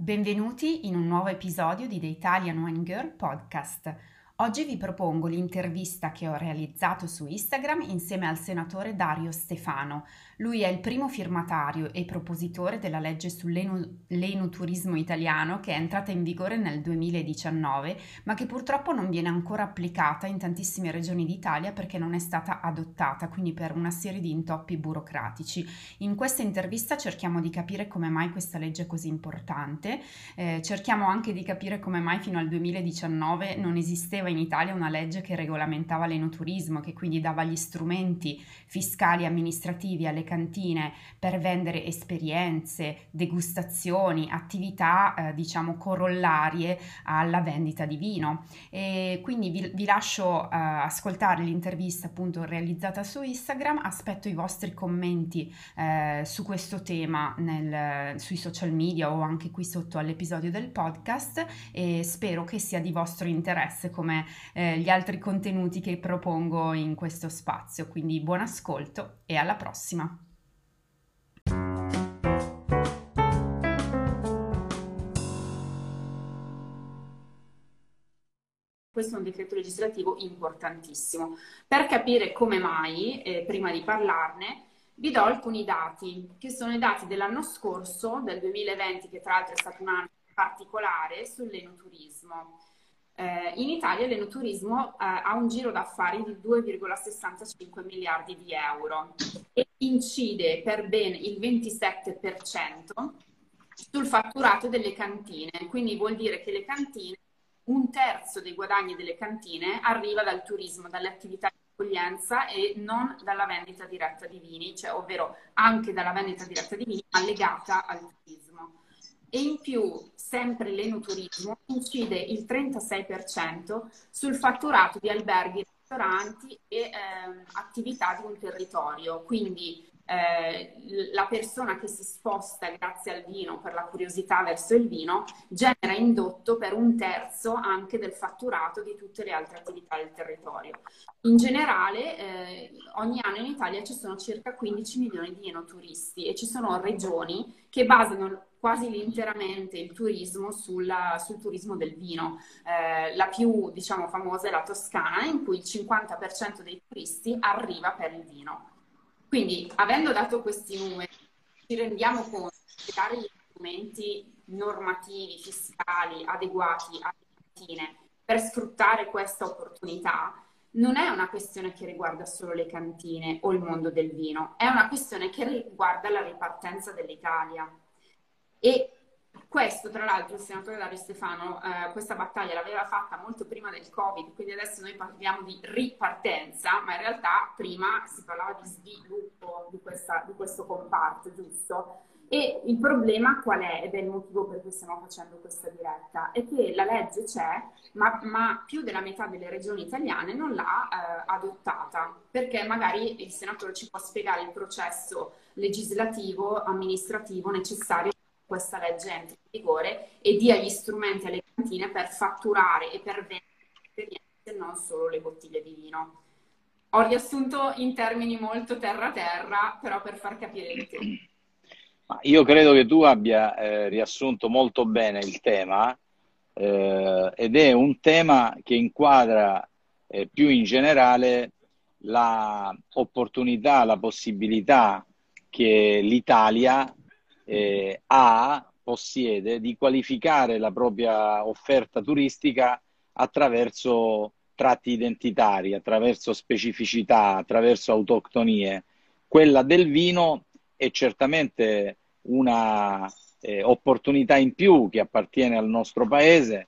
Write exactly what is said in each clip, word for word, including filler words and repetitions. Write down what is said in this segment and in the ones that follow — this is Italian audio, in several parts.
Benvenuti in un nuovo episodio di The Italian Wine Girl Podcast. Oggi vi propongo l'intervista che ho realizzato su Instagram insieme al senatore Dario Stefano. Lui è il primo firmatario e propositore della legge sull'enoturismo italiano, che è entrata in vigore nel duemiladiciannove, ma che purtroppo non viene ancora applicata in tantissime regioni d'Italia perché non è stata adottata, quindi per una serie di intoppi burocratici. In questa intervista cerchiamo di capire come mai questa legge è così importante, eh, cerchiamo anche di capire come mai fino al duemiladiciannove non esisteva in Italia una legge che regolamentava l'enoturismo, che quindi dava gli strumenti fiscali e amministrativi alle cantine per vendere esperienze, degustazioni, attività eh, diciamo corollarie alla vendita di vino. E quindi vi, vi lascio eh, ascoltare l'intervista appunto realizzata su Instagram. Aspetto i vostri commenti eh, su questo tema nel, sui social media o anche qui sotto all'episodio del podcast, e spero che sia di vostro interesse come eh, gli altri contenuti che propongo in questo spazio. Quindi buon ascolto e alla prossima! Questo è un decreto legislativo importantissimo. Per capire come mai, eh, prima di parlarne, vi do alcuni dati, che sono i dati dell'anno scorso, del duemilaventi, che tra l'altro è stato un anno particolare, sull'enoturismo. Eh, in Italia l'enoturismo eh, ha un giro d'affari di due virgola sessantacinque miliardi di euro e incide per ben il ventisette per cento sul fatturato delle cantine. Quindi vuol dire che le cantine, un terzo dei guadagni delle cantine arriva dal turismo, dalle attività di accoglienza e non dalla vendita diretta di vini, cioè ovvero anche dalla vendita diretta di vini ma legata al turismo. E in più, sempre l'enoturismo incide il trentasei per cento sul fatturato di alberghi, ristoranti e eh, attività di un territorio. Quindi eh, la persona che si sposta grazie al vino, per la curiosità verso il vino, genera indotto per un terzo anche del fatturato di tutte le altre attività del territorio. In generale, eh, ogni anno in Italia ci sono circa quindici milioni di enoturisti e ci sono regioni che basano quasi interamente il turismo sulla, sul turismo del vino. Eh, la più, diciamo, famosa è la Toscana, in cui il cinquanta per cento dei turisti arriva per il vino. Quindi, avendo dato questi numeri, ci rendiamo conto che dare gli strumenti normativi, fiscali, adeguati alle cantine per sfruttare questa opportunità non è una questione che riguarda solo le cantine o il mondo del vino, è una questione che riguarda la ripartenza dell'Italia. E questo, tra l'altro, il senatore Dario Stefano eh, questa battaglia l'aveva fatta molto prima del Covid, quindi adesso noi parliamo di ripartenza, ma in realtà prima si parlava di sviluppo di, questa, di questo comparto, giusto? E il problema qual è? Ed è il motivo per cui stiamo facendo questa diretta, è che la legge c'è, ma, ma più della metà delle regioni italiane non l'ha eh, adottata, perché magari il senatore ci può spiegare il processo legislativo, amministrativo necessario questa legge entra in vigore e dia gli strumenti alle cantine per fatturare e per vendere esperienze, non solo le bottiglie di vino. Ho riassunto in termini molto terra-terra, però per far capire il tema. Io credo che tu abbia eh, riassunto molto bene il tema, eh, ed è un tema che inquadra eh, più in generale la opportunità, la possibilità che l'Italia Eh, ha, possiede, di qualificare la propria offerta turistica attraverso tratti identitari, attraverso specificità, attraverso autoctonie. Quella del vino è certamente una eh, opportunità in più che appartiene al nostro paese,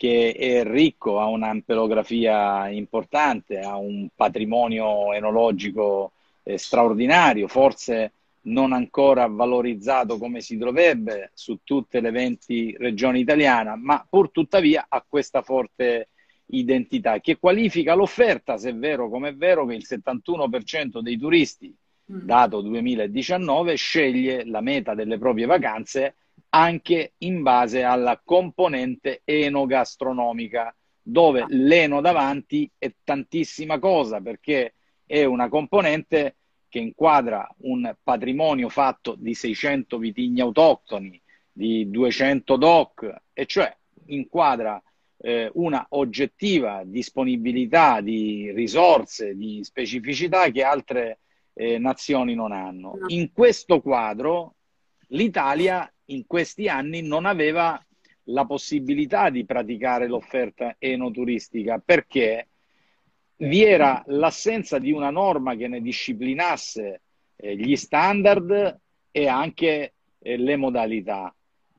che è ricco, ha un'ampelografia importante, ha un patrimonio enologico eh, straordinario, forse non ancora valorizzato come si dovrebbe su tutte le venti regioni italiane, ma pur tuttavia ha questa forte identità che qualifica l'offerta, se è vero come è vero che il settantuno per cento dei turisti, dato duemiladiciannove, sceglie la meta delle proprie vacanze anche in base alla componente enogastronomica, dove l'eno davanti è tantissima cosa, perché è una componente che inquadra un patrimonio fatto di seicento vitigni autoctoni, di duecento D O C, e cioè inquadra eh, una oggettiva disponibilità di risorse, di specificità che altre eh, nazioni non hanno. In questo quadro l'Italia in questi anni non aveva la possibilità di praticare l'offerta enoturistica, perché vi era l'assenza di una norma che ne disciplinasse eh, gli standard e anche eh, le modalità,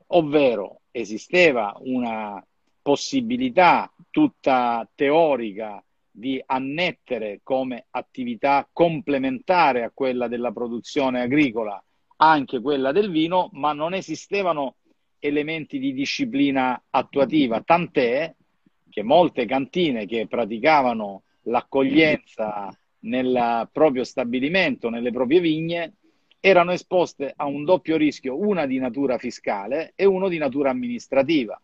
ovvero esisteva una possibilità tutta teorica di annettere come attività complementare a quella della produzione agricola anche quella del vino, ma non esistevano elementi di disciplina attuativa, tant'è che molte cantine che praticavano l'accoglienza nel proprio stabilimento, nelle proprie vigne, erano esposte a un doppio rischio, una di natura fiscale e uno di natura amministrativa,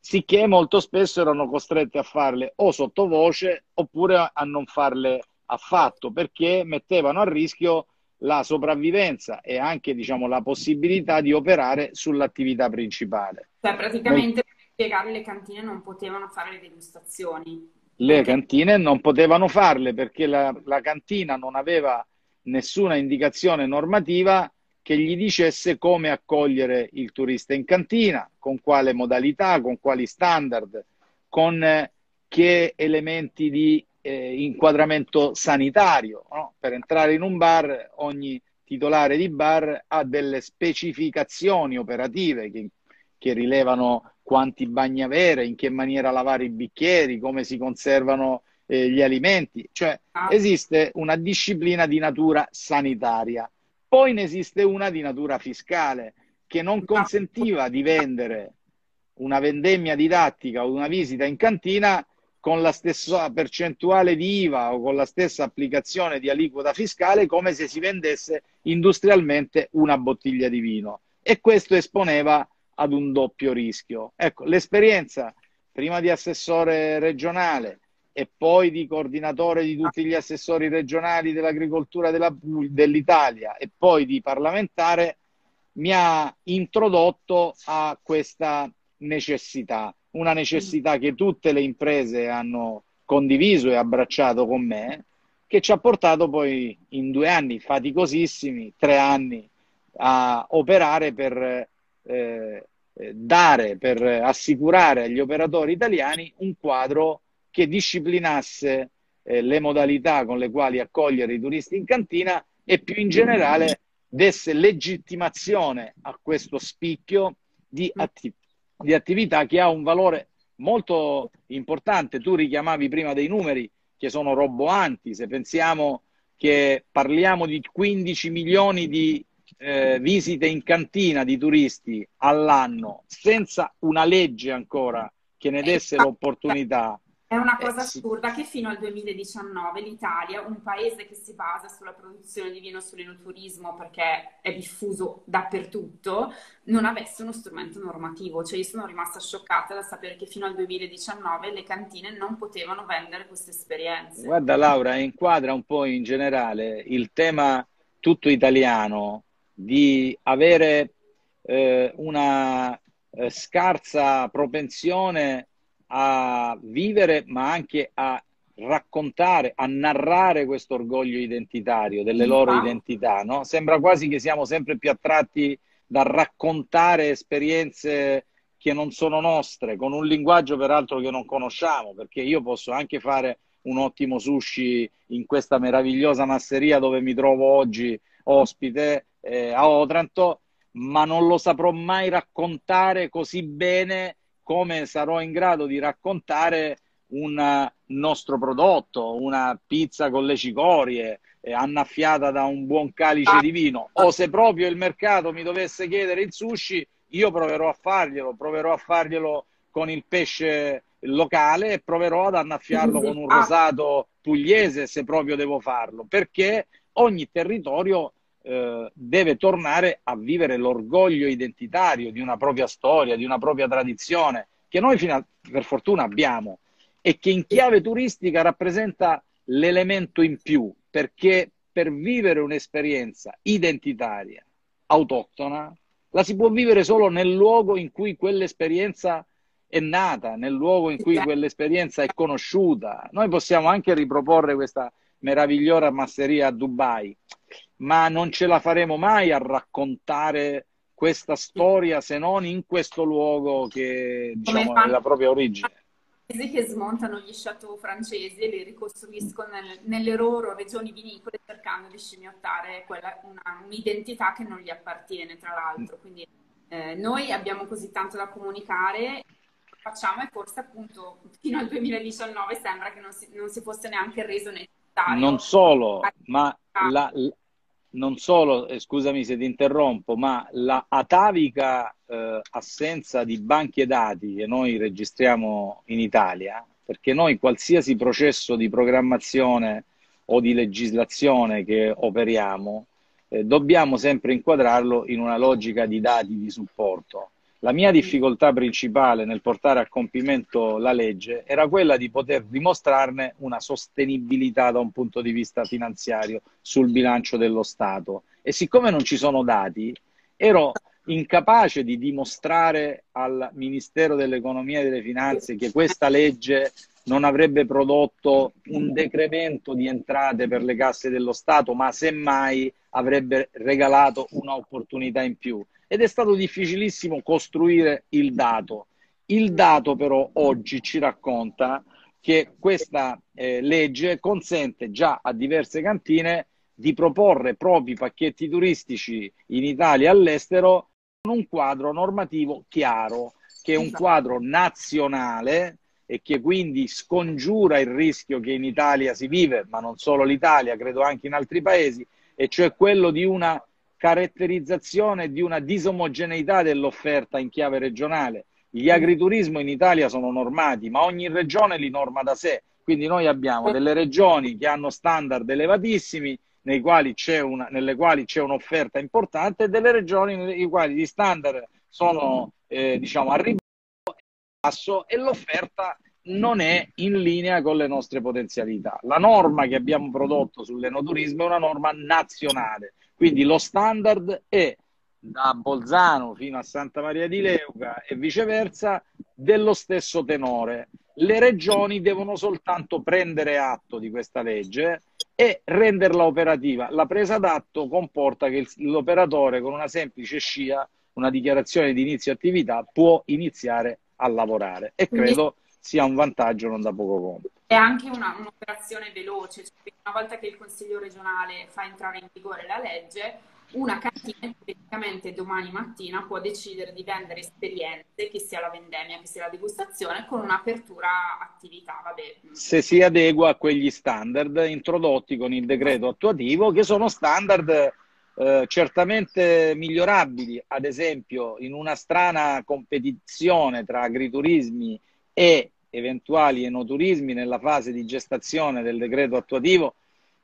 sicché molto spesso erano costrette a farle o sottovoce oppure a non farle affatto, perché mettevano a rischio la sopravvivenza e anche, diciamo, la possibilità di operare sull'attività principale. Cioè, praticamente, per spiegare, le cantine non potevano fare le degustazioni. Le cantine non potevano farle perché la, la cantina non aveva nessuna indicazione normativa che gli dicesse come accogliere il turista in cantina, con quale modalità, con quali standard, con eh, che elementi di Eh, inquadramento sanitario, no? Per entrare in un bar ogni titolare di bar ha delle specificazioni operative che, che rilevano quanti bagni avere, in che maniera lavare i bicchieri, come si conservano eh, gli alimenti, cioè esiste una disciplina di natura sanitaria, poi ne esiste una di natura fiscale che non consentiva di vendere una vendemmia didattica o una visita in cantina con la stessa percentuale di I V A o con la stessa applicazione di aliquota fiscale come se si vendesse industrialmente una bottiglia di vino, e questo esponeva ad un doppio rischio. Ecco, l'esperienza prima di assessore regionale e poi di coordinatore di tutti gli assessori regionali dell'agricoltura dell'Italia e poi di parlamentare mi ha introdotto a questa necessità. Una necessità che tutte le imprese hanno condiviso e abbracciato con me, che ci ha portato poi in due anni faticosissimi, tre anni, a operare per eh, dare, per assicurare agli operatori italiani un quadro che disciplinasse eh, le modalità con le quali accogliere i turisti in cantina e più in generale desse legittimazione a questo spicchio di attività. di attività che ha un valore molto importante. Tu richiamavi prima dei numeri che sono roboanti, se pensiamo che parliamo di quindici milioni di eh, visite in cantina di turisti all'anno senza una legge ancora che ne desse l'opportunità. È una cosa eh, assurda che fino al duemiladiciannove l'Italia, un paese che si basa sulla produzione di vino, sull'enoturismo, perché è diffuso dappertutto, non avesse uno strumento normativo. Cioè, io sono rimasta scioccata da sapere che fino al duemiladiciannove le cantine non potevano vendere queste esperienze. Guarda Laura, inquadra un po' in generale il tema tutto italiano di avere eh, una eh, scarsa propensione a vivere, ma anche a raccontare, a narrare questo orgoglio identitario delle loro ah. identità, no? Sembra quasi che siamo sempre più attratti da raccontare esperienze che non sono nostre, con un linguaggio peraltro che non conosciamo, perché io posso anche fare un ottimo sushi in questa meravigliosa masseria dove mi trovo oggi ospite eh, a Otranto, ma non lo saprò mai raccontare così bene come sarò in grado di raccontare un nostro prodotto, una pizza con le cicorie eh, annaffiata da un buon calice di vino, o se proprio il mercato mi dovesse chiedere il sushi, io proverò a farglielo, proverò a farglielo con il pesce locale e proverò ad annaffiarlo con un rosato pugliese, se proprio devo farlo, perché ogni territorio eh, deve tornare a vivere l'orgoglio identitario di una propria storia, di una propria tradizione, che noi fino a, per fortuna abbiamo, e che in chiave turistica rappresenta l'elemento in più, perché per vivere un'esperienza identitaria, autoctona, la si può vivere solo nel luogo in cui quell'esperienza è nata, nel luogo in cui quell'esperienza è conosciuta. Noi possiamo anche riproporre questa meravigliosa masseria a Dubai, ma non ce la faremo mai a raccontare questa storia se non in questo luogo che, diciamo, è la propria origine. Che smontano gli chateau francesi e li ricostruiscono nel, nelle loro regioni vinicole, cercando di scimmiottare un'identità che non gli appartiene, tra l'altro. Quindi eh, noi abbiamo così tanto da comunicare, facciamo, e forse appunto fino al duemiladiciannove sembra che non si, non si fosse neanche reso necessario. Non solo, ma la, la, non solo, scusami se ti interrompo, ma la atavica eh, assenza di banche dati che noi registriamo in Italia, perché noi qualsiasi processo di programmazione o di legislazione che operiamo eh, dobbiamo sempre inquadrarlo in una logica di dati di supporto. La mia difficoltà principale nel portare a compimento la legge era quella di poter dimostrarne una sostenibilità da un punto di vista finanziario sul bilancio dello Stato, e siccome non ci sono dati ero incapace di dimostrare al Ministero dell'Economia e delle Finanze che questa legge non avrebbe prodotto un decremento di entrate per le casse dello Stato, ma semmai avrebbe regalato un'opportunità in più. Ed è stato difficilissimo costruire il dato. Il dato però oggi ci racconta che questa eh, legge consente già a diverse cantine di proporre propri pacchetti turistici in Italia e all'estero con un quadro normativo chiaro, che è un quadro nazionale e che quindi scongiura il rischio che in Italia si vive, ma non solo l'Italia, credo anche in altri paesi, e cioè quello di una caratterizzazione di una disomogeneità dell'offerta in chiave regionale. Gli agriturismo in Italia sono normati, ma ogni regione li norma da sé, quindi noi abbiamo delle regioni che hanno standard elevatissimi nei quali c'è una, nelle quali c'è un'offerta importante, e delle regioni nei quali gli standard sono eh, diciamo a ribasso e l'offerta non è in linea con le nostre potenzialità. La norma che abbiamo prodotto sull'enoturismo è una norma nazionale, quindi lo standard è, da Bolzano fino a Santa Maria di Leuca e viceversa, dello stesso tenore. Le regioni devono soltanto prendere atto di questa legge e renderla operativa. La presa d'atto comporta che l'operatore, con una semplice scia, una dichiarazione di inizio attività, può iniziare a lavorare, e credo sia un vantaggio non da poco conto. È anche un'operazione veloce, cioè una volta che il Consiglio regionale fa entrare in vigore la legge, una cantina praticamente domani mattina può decidere di vendere esperienze, che sia la vendemmia, che sia la degustazione, con un'apertura attività, vabbè. Se si adegua a quegli standard introdotti con il decreto attuativo, che sono standard eh, certamente migliorabili, ad esempio in una strana competizione tra agriturismi e eventuali enoturismi. Nella fase di gestazione del decreto attuativo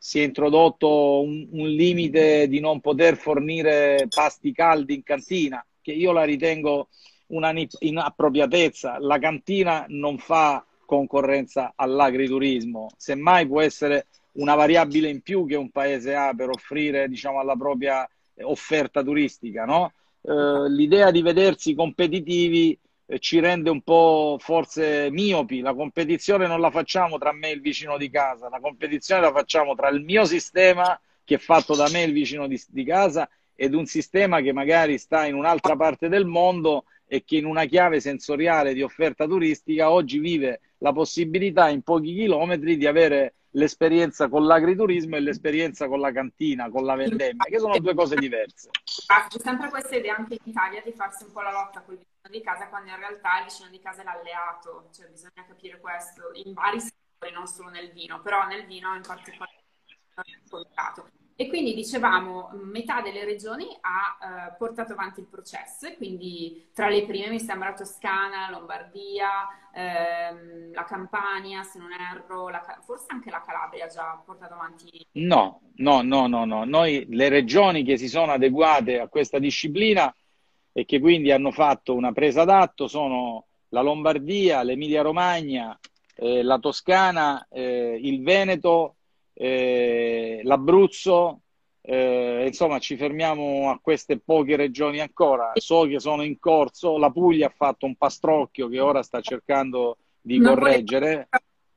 si è introdotto un, un limite di non poter fornire pasti caldi in cantina, che io la ritengo una inappropriatezza. La cantina non fa concorrenza all'agriturismo, semmai può essere una variabile in più che un paese ha per offrire, diciamo, alla propria offerta turistica, no? Eh, l'idea di vedersi competitivi ci rende un po' forse miopi. La competizione non la facciamo tra me e il vicino di casa, la competizione la facciamo tra il mio sistema, che è fatto da me e il vicino di, di casa, ed un sistema che magari sta in un'altra parte del mondo e che in una chiave sensoriale di offerta turistica oggi vive la possibilità in pochi chilometri di avere l'esperienza con l'agriturismo e l'esperienza con la cantina, con la vendemmia, che sono due cose diverse. Ah, c'è sempre questa idea anche in Italia di farsi un po' la lotta con il di casa, quando in realtà il vicino di casa è l'alleato, cioè bisogna capire questo in vari settori, non solo nel vino, però nel vino in particolare è ascoltato. E quindi dicevamo, metà delle regioni ha eh, portato avanti il processo, e quindi tra le prime mi sembra Toscana, Lombardia, ehm, la Campania, se non erro, la, forse anche la Calabria ha già portato avanti. No, no, no, no, no. Noi, le regioni che si sono adeguate a questa disciplina e che quindi hanno fatto una presa d'atto sono la Lombardia, l'Emilia-Romagna, eh, la Toscana, eh, il Veneto, Eh, l'Abruzzo, eh, insomma ci fermiamo a queste poche regioni ancora, so che sono in corso, la Puglia ha fatto un pastrocchio che ora sta cercando di non correggere,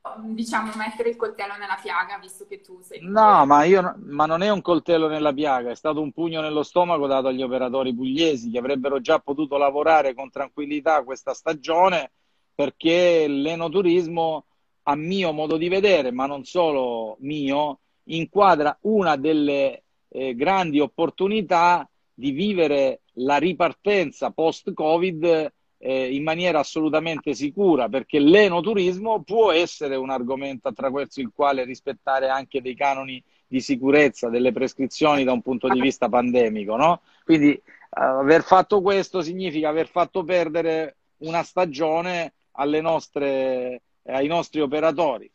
volevo, diciamo, mettere il coltello nella piaga, visto che tu sei... No, ma, io, ma non è un coltello nella piaga, è stato un pugno nello stomaco dato agli operatori pugliesi, che avrebbero già potuto lavorare con tranquillità questa stagione, perché l'enoturismo, a mio modo di vedere, ma non solo mio, inquadra una delle eh, grandi opportunità di vivere la ripartenza post-Covid eh, in maniera assolutamente sicura, perché l'enoturismo può essere un argomento attraverso il quale rispettare anche dei canoni di sicurezza, delle prescrizioni da un punto di vista pandemico, no? Quindi eh, aver fatto questo significa aver fatto perdere una stagione alle nostre... ai nostri operatori.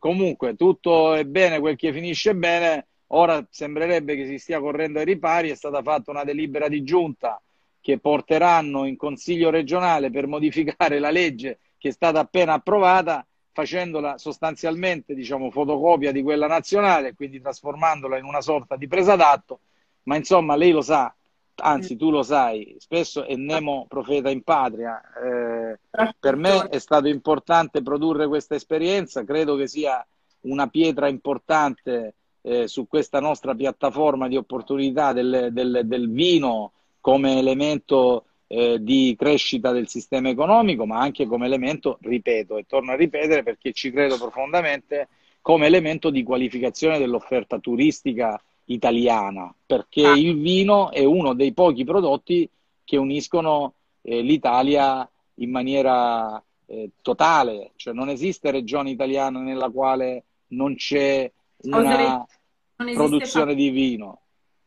Comunque tutto è bene quel che finisce bene, ora sembrerebbe che si stia correndo ai ripari, è stata fatta una delibera di giunta che porteranno in consiglio regionale per modificare la legge che è stata appena approvata, facendola sostanzialmente, diciamo, fotocopia di quella nazionale, quindi trasformandola in una sorta di presa d'atto, ma insomma lei lo sa, anzi tu lo sai, spesso è Nemo profeta in patria, eh, per me è stato importante produrre questa esperienza, credo che sia una pietra importante eh, su questa nostra piattaforma di opportunità del, del, del vino come elemento eh, di crescita del sistema economico, ma anche come elemento, ripeto e torno a ripetere perché ci credo profondamente, come elemento di qualificazione dell'offerta turistica italiana, perché ah. il vino è uno dei pochi prodotti che uniscono eh, l'Italia in maniera eh, totale, cioè non esiste regione italiana nella quale non c'è una non produzione di vino.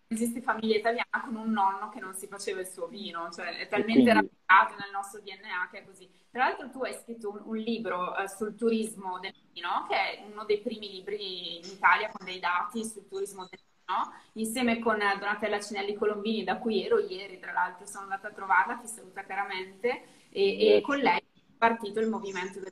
Non esiste famiglia italiana con un nonno che non si faceva il suo vino, cioè è talmente radicato nel nostro D N A che è così. Tra l'altro tu hai scritto un, un libro eh, sul turismo del vino, che è uno dei primi libri in Italia con dei dati sul turismo del vino, no? Insieme con Donatella Cinelli Colombini, da cui ero ieri, tra l'altro sono andata a trovarla, che saluta caramente, e, e con lei è partito il movimento del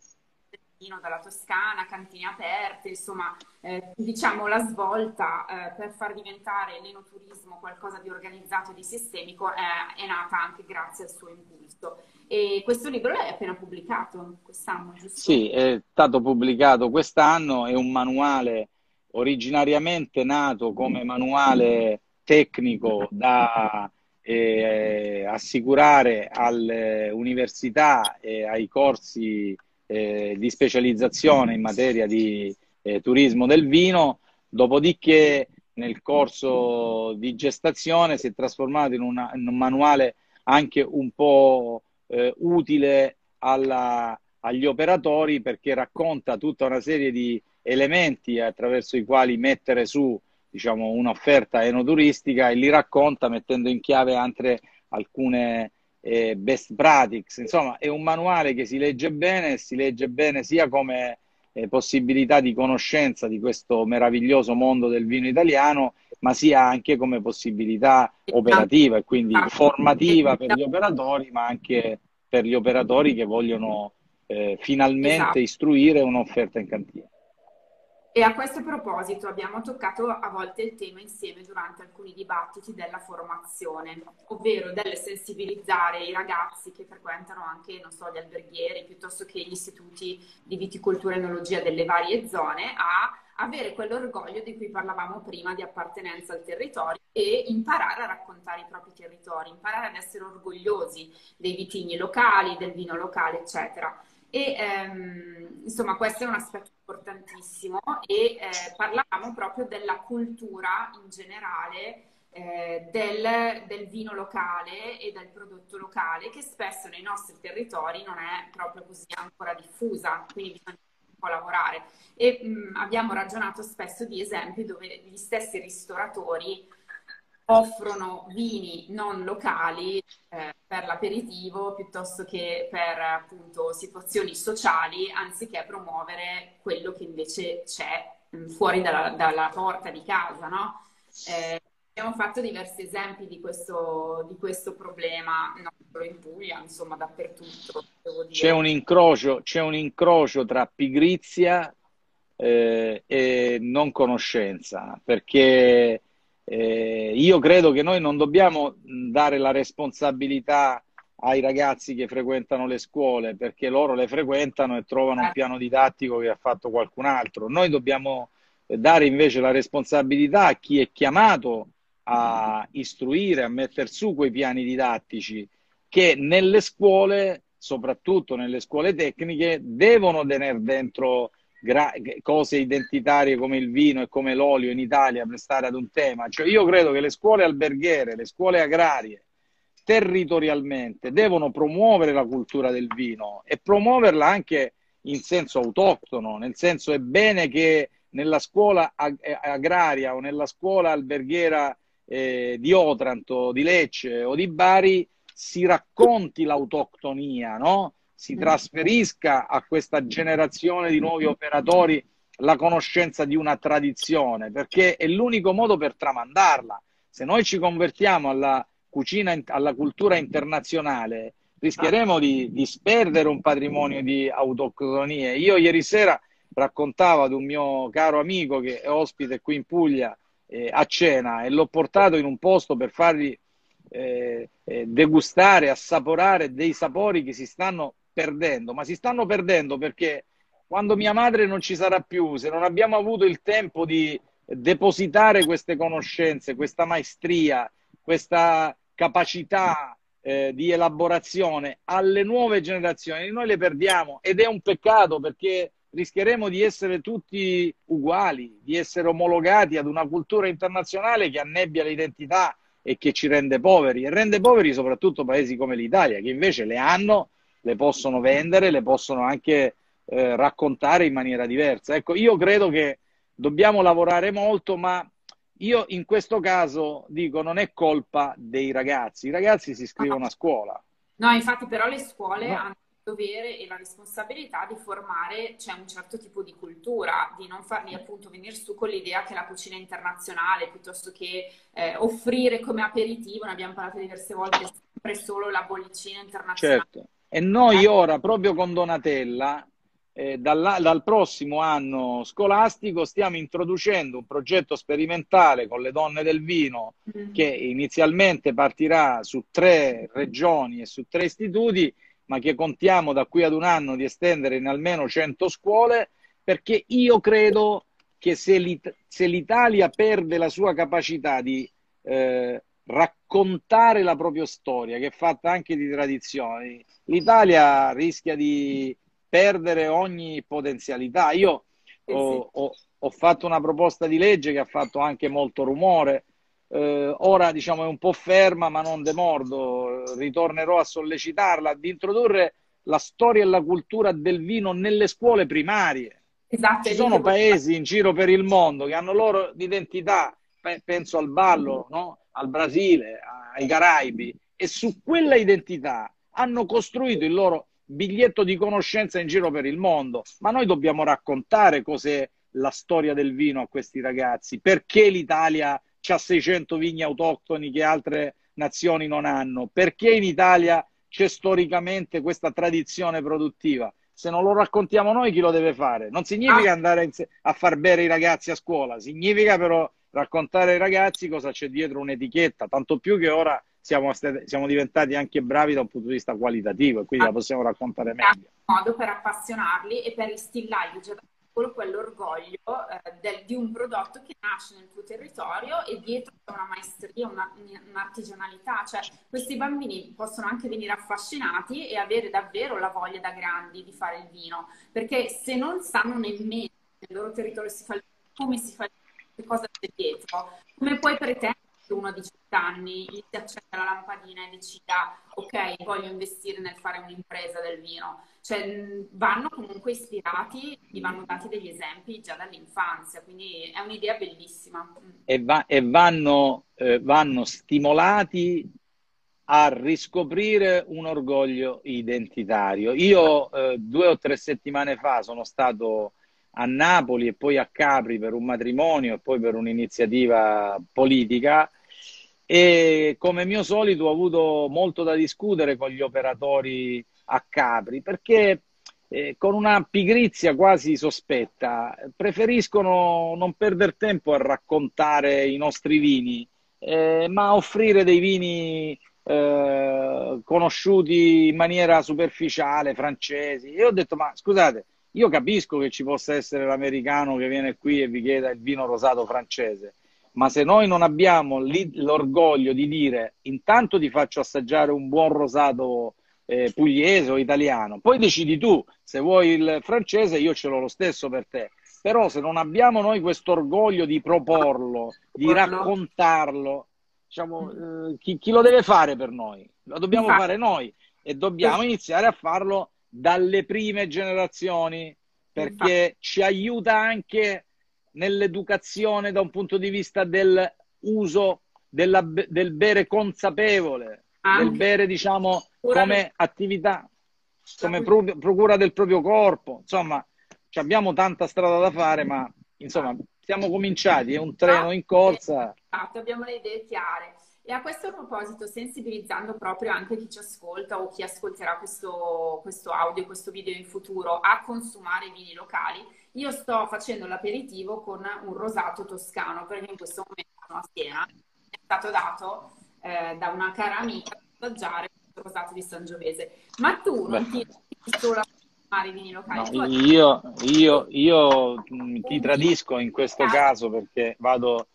vino dalla Toscana, cantine aperte, insomma eh, diciamo la svolta eh, per far diventare l'enoturismo qualcosa di organizzato e di sistemico eh, è nata anche grazie al suo impulso. E questo libro l'hai appena pubblicato quest'anno, giusto? Sì, è stato pubblicato quest'anno, è un manuale originariamente nato come manuale tecnico da eh, assicurare alle università e ai corsi eh, di specializzazione in materia di eh, turismo del vino, dopodiché nel corso di gestazione si è trasformato in, una, in un manuale anche un po' eh, utile alla, agli operatori, perché racconta tutta una serie di elementi attraverso i quali mettere su, diciamo, un'offerta enoturistica, e li racconta mettendo in chiave anche alcune eh, best practices. Insomma, è un manuale che si legge bene, si legge bene sia come eh, possibilità di conoscenza di questo meraviglioso mondo del vino italiano, ma sia anche come possibilità operativa e quindi formativa per gli operatori, ma anche per gli operatori che vogliono eh, finalmente istruire un'offerta in cantina. E a questo proposito abbiamo toccato a volte il tema insieme durante alcuni dibattiti della formazione, ovvero del sensibilizzare i ragazzi che frequentano anche, non so, gli alberghieri piuttosto che gli istituti di viticoltura e enologia delle varie zone a avere quell'orgoglio di cui parlavamo prima di appartenenza al territorio e imparare a raccontare i propri territori, imparare ad essere orgogliosi dei vitigni locali, del vino locale, eccetera. E ehm, insomma questo è un aspetto importantissimo e eh, parlavamo proprio della cultura in generale eh, del, del vino locale e del prodotto locale, che spesso nei nostri territori non è proprio così ancora diffusa, quindi bisogna un po' lavorare. E mh, abbiamo ragionato spesso di esempi dove gli stessi ristoratori offrono vini non locali eh, per l'aperitivo piuttosto che per, appunto, situazioni sociali, anziché promuovere quello che invece c'è mh, fuori dalla, dalla porta di casa, no? Eh, abbiamo fatto diversi esempi di questo, di questo problema, non solo in Puglia, insomma dappertutto, devo dire. C'è un incrocio, c'è un incrocio tra pigrizia eh, e non conoscenza, perché Eh, io credo che noi non dobbiamo dare la responsabilità ai ragazzi che frequentano le scuole, perché loro le frequentano e trovano un piano didattico che ha fatto qualcun altro. Noi dobbiamo dare invece la responsabilità a chi è chiamato a istruire, a mettere su quei piani didattici che nelle scuole, soprattutto nelle scuole tecniche, devono tenere dentro cose identitarie come il vino e come l'olio in Italia, per stare ad un tema. Cioè, io credo che le scuole alberghiere, le scuole agrarie territorialmente devono promuovere la cultura del vino e promuoverla anche in senso autoctono, nel senso è bene che nella scuola ag agraria o nella scuola alberghiera eh, di Otranto, di Lecce o di Bari si racconti l'autochtonia, no? Si trasferisca a questa generazione di nuovi operatori la conoscenza di una tradizione, perché è l'unico modo per tramandarla. Se noi ci convertiamo alla cucina, alla cultura internazionale, rischieremo di disperdere un patrimonio di autoctonie. Io ieri sera raccontavo ad un mio caro amico che è ospite qui in Puglia eh, a cena, e l'ho portato in un posto per fargli eh, eh, degustare, assaporare dei sapori che si stanno perdendo, ma si stanno perdendo perché quando mia madre non ci sarà più, se non abbiamo avuto il tempo di depositare queste conoscenze, questa maestria, questa capacità eh, di elaborazione alle nuove generazioni, noi le perdiamo, ed è un peccato perché rischieremo di essere tutti uguali, di essere omologati ad una cultura internazionale che annebbia le identità e che ci rende poveri, e rende poveri soprattutto paesi come l'Italia, che invece le hanno, le possono vendere, le possono anche eh, raccontare in maniera diversa. Ecco, io credo che dobbiamo lavorare molto, ma io in questo caso dico non è colpa dei ragazzi, i ragazzi si iscrivono a scuola. No, infatti però le scuole no. hanno il dovere e la responsabilità di formare, cioè, un certo tipo di cultura, di non farli appunto venire su con l'idea che la cucina internazionale, piuttosto che eh, offrire come aperitivo, ne abbiamo parlato diverse volte, sempre solo la bollicina internazionale. Certo. E noi ora, proprio con Donatella, eh, dalla, dal prossimo anno scolastico stiamo introducendo un progetto sperimentale con le donne del vino mm. che inizialmente partirà su tre regioni e su tre istituti, ma che contiamo da qui ad un anno di estendere in almeno cento scuole, perché io credo che se l'Italia perde la sua capacità di eh, raccontare la propria storia, che è fatta anche di tradizioni, l'Italia rischia di perdere ogni potenzialità. Io ho, ho, ho fatto una proposta di legge che ha fatto anche molto rumore, eh, ora diciamo è un po' ferma, ma non demordo, ritornerò a sollecitarla, di introdurre la storia e la cultura del vino nelle scuole primarie. Esatto, ci sono paesi in giro per il mondo che hanno loro identità, penso al ballo, no? Al Brasile, ai Caraibi, e su quella identità hanno costruito il loro biglietto di conoscenza in giro per il mondo. Ma noi dobbiamo raccontare cos'è la storia del vino a questi ragazzi, perché l'Italia ha seicento vigni autoctoni che altre nazioni non hanno, perché in Italia c'è storicamente questa tradizione produttiva. Se non lo raccontiamo noi, chi lo deve fare? Non significa andare a far bere i ragazzi a scuola, significa però raccontare ai ragazzi cosa c'è dietro un'etichetta, tanto più che ora siamo, siamo diventati anche bravi da un punto di vista qualitativo, e quindi ah, la possiamo raccontare meglio. Un modo per appassionarli e per instillargli già da piccolo quell'orgoglio eh, del, di un prodotto che nasce nel tuo territorio e dietro c'è una maestria, un'artigianalità, una, cioè questi bambini possono anche venire affascinati e avere davvero la voglia da grandi di fare il vino, perché se non sanno nemmeno nel loro territorio si fa il, come si fa il, cosa c'è dietro, come puoi pretendere che uno a diciotto anni gli si accenda la lampadina e decida ok, voglio investire nel fare un'impresa del vino. Cioè vanno comunque ispirati, gli vanno dati degli esempi già dall'infanzia, quindi è un'idea bellissima. E, va, e vanno, eh, vanno stimolati a riscoprire un orgoglio identitario. Io eh, due o tre settimane fa sono stato a Napoli e poi a Capri per un matrimonio e poi per un'iniziativa politica, e come mio solito ho avuto molto da discutere con gli operatori a Capri, perché eh, con una pigrizia quasi sospetta preferiscono non perdere tempo a raccontare i nostri vini, eh, ma offrire dei vini eh, conosciuti in maniera superficiale, francesi. E ho detto, ma scusate, io capisco che ci possa essere l'americano che viene qui e vi chieda il vino rosato francese, ma se noi non abbiamo l'orgoglio di dire intanto ti faccio assaggiare un buon rosato eh, pugliese o italiano, poi decidi tu, se vuoi il francese io ce l'ho lo stesso per te, però se non abbiamo noi questo orgoglio di proporlo, di raccontarlo, diciamo, eh, chi, chi lo deve fare per noi? Lo dobbiamo fare noi e dobbiamo iniziare a farlo dalle prime generazioni, perché ci aiuta anche nell'educazione da un punto di vista del uso della, del bere consapevole, anche del bere, diciamo, come attività, come pro, procura del proprio corpo. Insomma, abbiamo tanta strada da fare, ma insomma siamo cominciati, è un treno in corsa. Esatto, abbiamo le idee chiare. E a questo proposito, sensibilizzando proprio anche chi ci ascolta o chi ascolterà questo, questo audio, questo video in futuro, a consumare vini locali, io sto facendo l'aperitivo con un rosato toscano, perché in questo momento sono a Siena, è stato dato eh, da una cara amica da assaggiare il rosato di Sangiovese. Ma tu non Beh. ti solo a consumare i vini locali? No, io, io, io ti tradisco in questo caso, perché vado...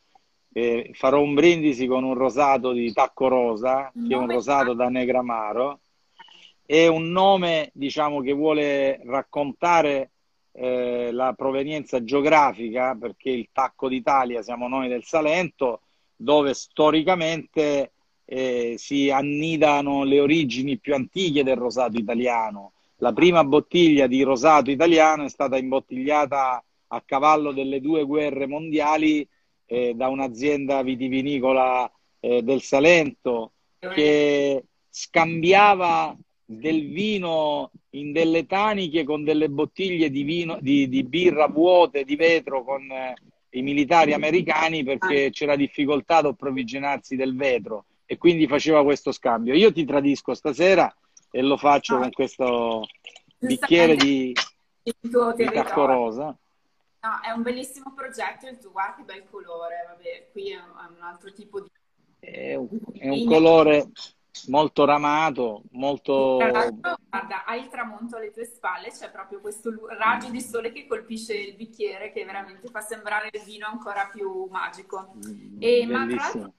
Eh, farò un brindisi con un rosato di Tacco Rosa, che è un rosato da Negramaro. È un nome, diciamo, che vuole raccontare eh, la provenienza geografica, perché il Tacco d'Italia siamo noi del Salento, dove storicamente eh, si annidano le origini più antiche del rosato italiano. La prima bottiglia di rosato italiano è stata imbottigliata a cavallo delle due guerre mondiali Eh, da un'azienda vitivinicola eh, del Salento, che scambiava del vino in delle taniche con delle bottiglie di, vino, di, di birra vuote di vetro con eh, i militari americani, perché c'era difficoltà ad approvvigionarsi del vetro e quindi faceva questo scambio. Io ti tradisco stasera e lo faccio ah, con questo bicchiere di, di Tacco Rosa. No, è un bellissimo progetto il tuo, guarda che bel colore, vabbè, qui è un altro tipo di... È un, è un colore molto ramato, molto... Tra l'altro, guarda, hai il tramonto alle tue spalle, c'è proprio questo raggio di sole che colpisce il bicchiere, che veramente fa sembrare il vino ancora più magico. E, ma tra l'altro,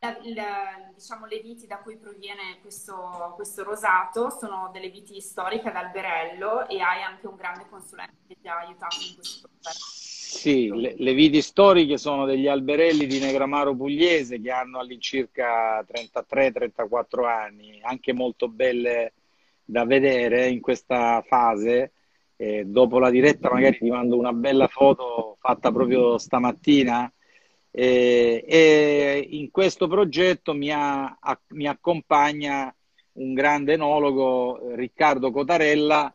la, la, diciamo, le viti da cui proviene questo, questo rosato sono delle viti storiche ad Alberello, e hai anche un grande consulente che ti ha aiutato in questo progetto. Sì, le, le viti storiche sono degli alberelli di Negramaro pugliese, che hanno all'incirca trentatré trentaquattro anni, anche molto belle da vedere in questa fase. Eh, dopo la diretta magari ti mando una bella foto fatta proprio stamattina. E, e in questo progetto mi, ha, a, mi accompagna un grande enologo, Riccardo Cotarella,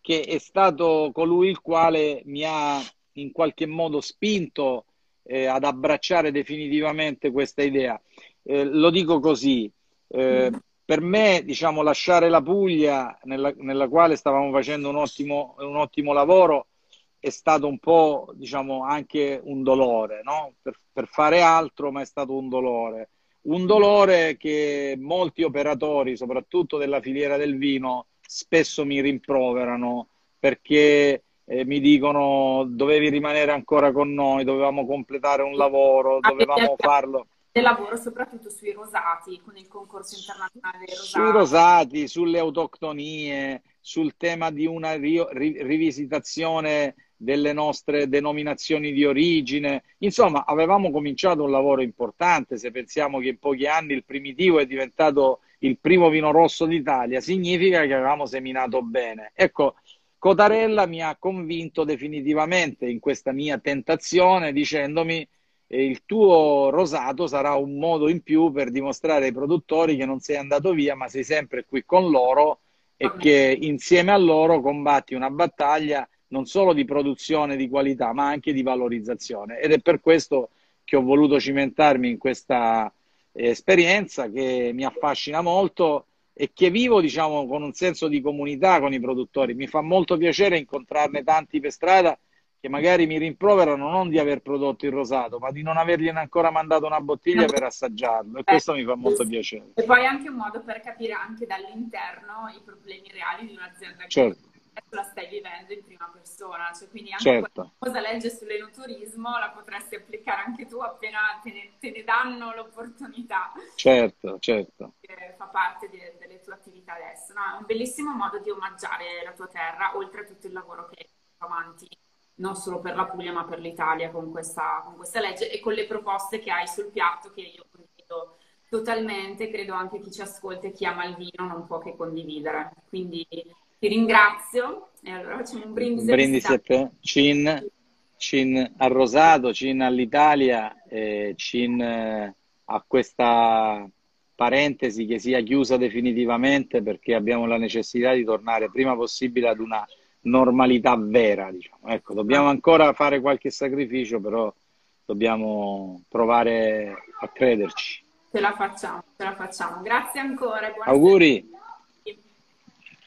che è stato colui il quale mi ha in qualche modo spinto eh, ad abbracciare definitivamente questa idea. Eh, lo dico così, eh, per me, diciamo, lasciare la Puglia, nella, nella quale stavamo facendo un ottimo, un ottimo lavoro, è stato un po', diciamo, anche un dolore, no? Per, per fare altro, ma è stato un dolore. Un dolore che molti operatori, soprattutto della filiera del vino, spesso mi rimproverano, perché eh, mi dicono dovevi rimanere ancora con noi, dovevamo completare un lavoro, dovevamo farlo. Del lavoro soprattutto sui rosati, con il concorso internazionale dei rosati. Sui rosati, sulle autoctonie, sul tema di una ri- rivisitazione delle nostre denominazioni di origine. Insomma, avevamo cominciato un lavoro importante. Se pensiamo che in pochi anni il primitivo è diventato il primo vino rosso d'Italia, significa che avevamo seminato bene. Ecco, Cotarella mi ha convinto definitivamente in questa mia tentazione, dicendomi: il tuo rosato sarà un modo in più per dimostrare ai produttori che non sei andato via, ma sei sempre qui con loro e che insieme a loro combatti una battaglia non solo di produzione di qualità, ma anche di valorizzazione. Ed è per questo che ho voluto cimentarmi in questa esperienza che mi affascina molto e che vivo, diciamo, con un senso di comunità con i produttori. Mi fa molto piacere incontrarne tanti per strada che magari mi rimproverano non di aver prodotto il rosato, ma di non avergliene ancora mandato una bottiglia per assaggiarlo, e questo mi fa molto piacere. E poi è anche un modo per capire anche dall'interno i problemi reali di un'azienda che certo. la stai vivendo in prima persona, cioè, quindi anche certo. quella legge sull'enoturismo la potresti applicare anche tu appena te ne, te ne danno l'opportunità. Certo, certo. Che fa parte di, delle tue attività adesso. No, è un bellissimo modo di omaggiare la tua terra, oltre a tutto il lavoro che hai avanti, non solo per la Puglia ma per l'Italia con questa, con questa legge e con le proposte che hai sul piatto, che io condivido totalmente, credo anche chi ci ascolta e chi ama il vino non può che condividere. Quindi ti ringrazio e allora facciamo un brindisi, brindisi a te. Cin, cin al rosato, cin all'Italia, eh, cin a questa parentesi che sia chiusa definitivamente, perché abbiamo la necessità di tornare prima possibile ad una normalità vera, diciamo. Ecco, dobbiamo ancora fare qualche sacrificio, però dobbiamo provare a crederci. Ce la facciamo, ce la facciamo. Grazie ancora. Auguri.